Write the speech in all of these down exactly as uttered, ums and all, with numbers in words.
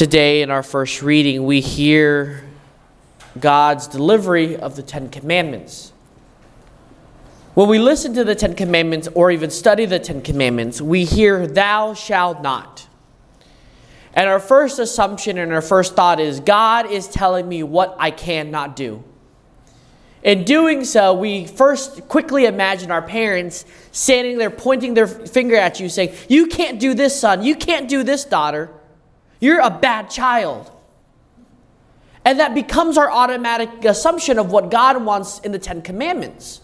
Today in our first reading, we hear God's delivery of the Ten Commandments. When we listen to the Ten Commandments or even study the Ten Commandments, we hear, "Thou shalt not." And our first assumption and our first thought is, God is telling me what I cannot do. In doing so, we first quickly imagine our parents standing there pointing their finger at you saying, "You can't do this, son. You can't do this, daughter. You're a bad child." And that becomes our automatic assumption of what God wants in the Ten Commandments.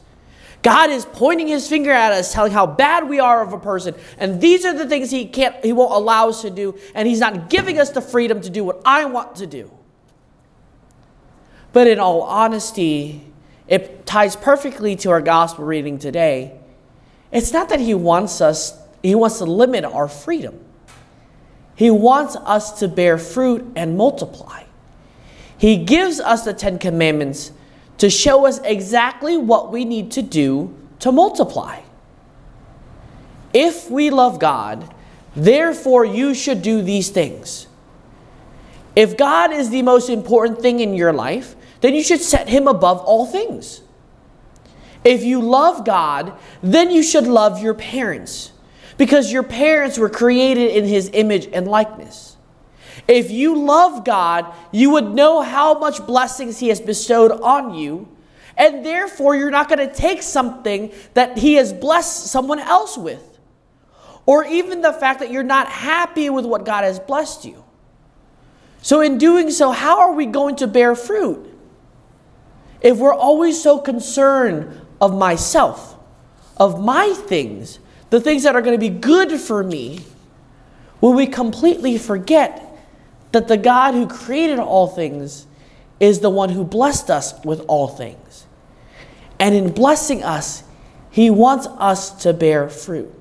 God is pointing his finger at us, telling how bad we are of a person. And these are the things he can't, he won't allow us to do. And he's not giving us the freedom to do what I want to do. But in all honesty, it ties perfectly to our gospel reading today. It's not that he wants us, he wants to limit our freedom. He wants us to bear fruit and multiply. He gives us the Ten Commandments to show us exactly what we need to do to multiply. If we love God, therefore you should do these things. If God is the most important thing in your life, then you should set him above all things. If you love God, then you should love your parents, because your parents were created in his image and likeness. If you love God, you would know how much blessings he has bestowed on you, and therefore you're not going to take something that he has blessed someone else with, or even the fact that you're not happy with what God has blessed you. So in doing so, how are we going to bear fruit if we're always so concerned of myself, of my things, the things that are going to be good for me, when we completely forget that the God who created all things is the one who blessed us with all things. And in blessing us, he wants us to bear fruit.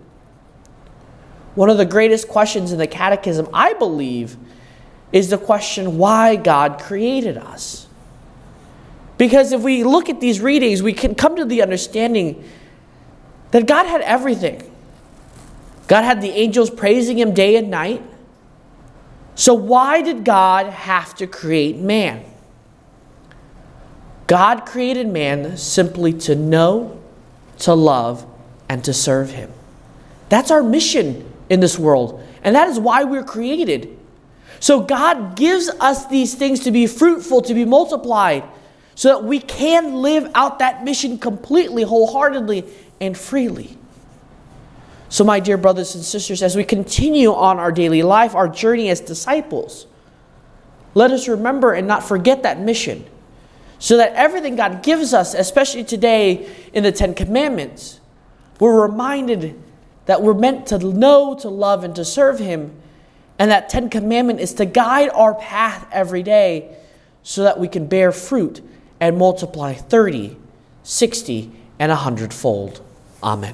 One of the greatest questions in the Catechism, I believe, is the question why God created us. Because if we look at these readings, we can come to the understanding that God had everything. God had the angels praising him day and night. So why did God have to create man? God created man simply to know, to love, and to serve him. That's our mission in this world. And that is why we're created. So God gives us these things to be fruitful, to be multiplied, so that we can live out that mission completely, wholeheartedly, and freely. So my dear brothers and sisters, as we continue on our daily life, our journey as disciples, let us remember and not forget that mission, so that everything God gives us, especially today in the Ten Commandments, we're reminded that we're meant to know, to love, and to serve him, and that Ten Commandment is to guide our path every day so that we can bear fruit and multiply thirty, sixty, and a hundredfold. Amen.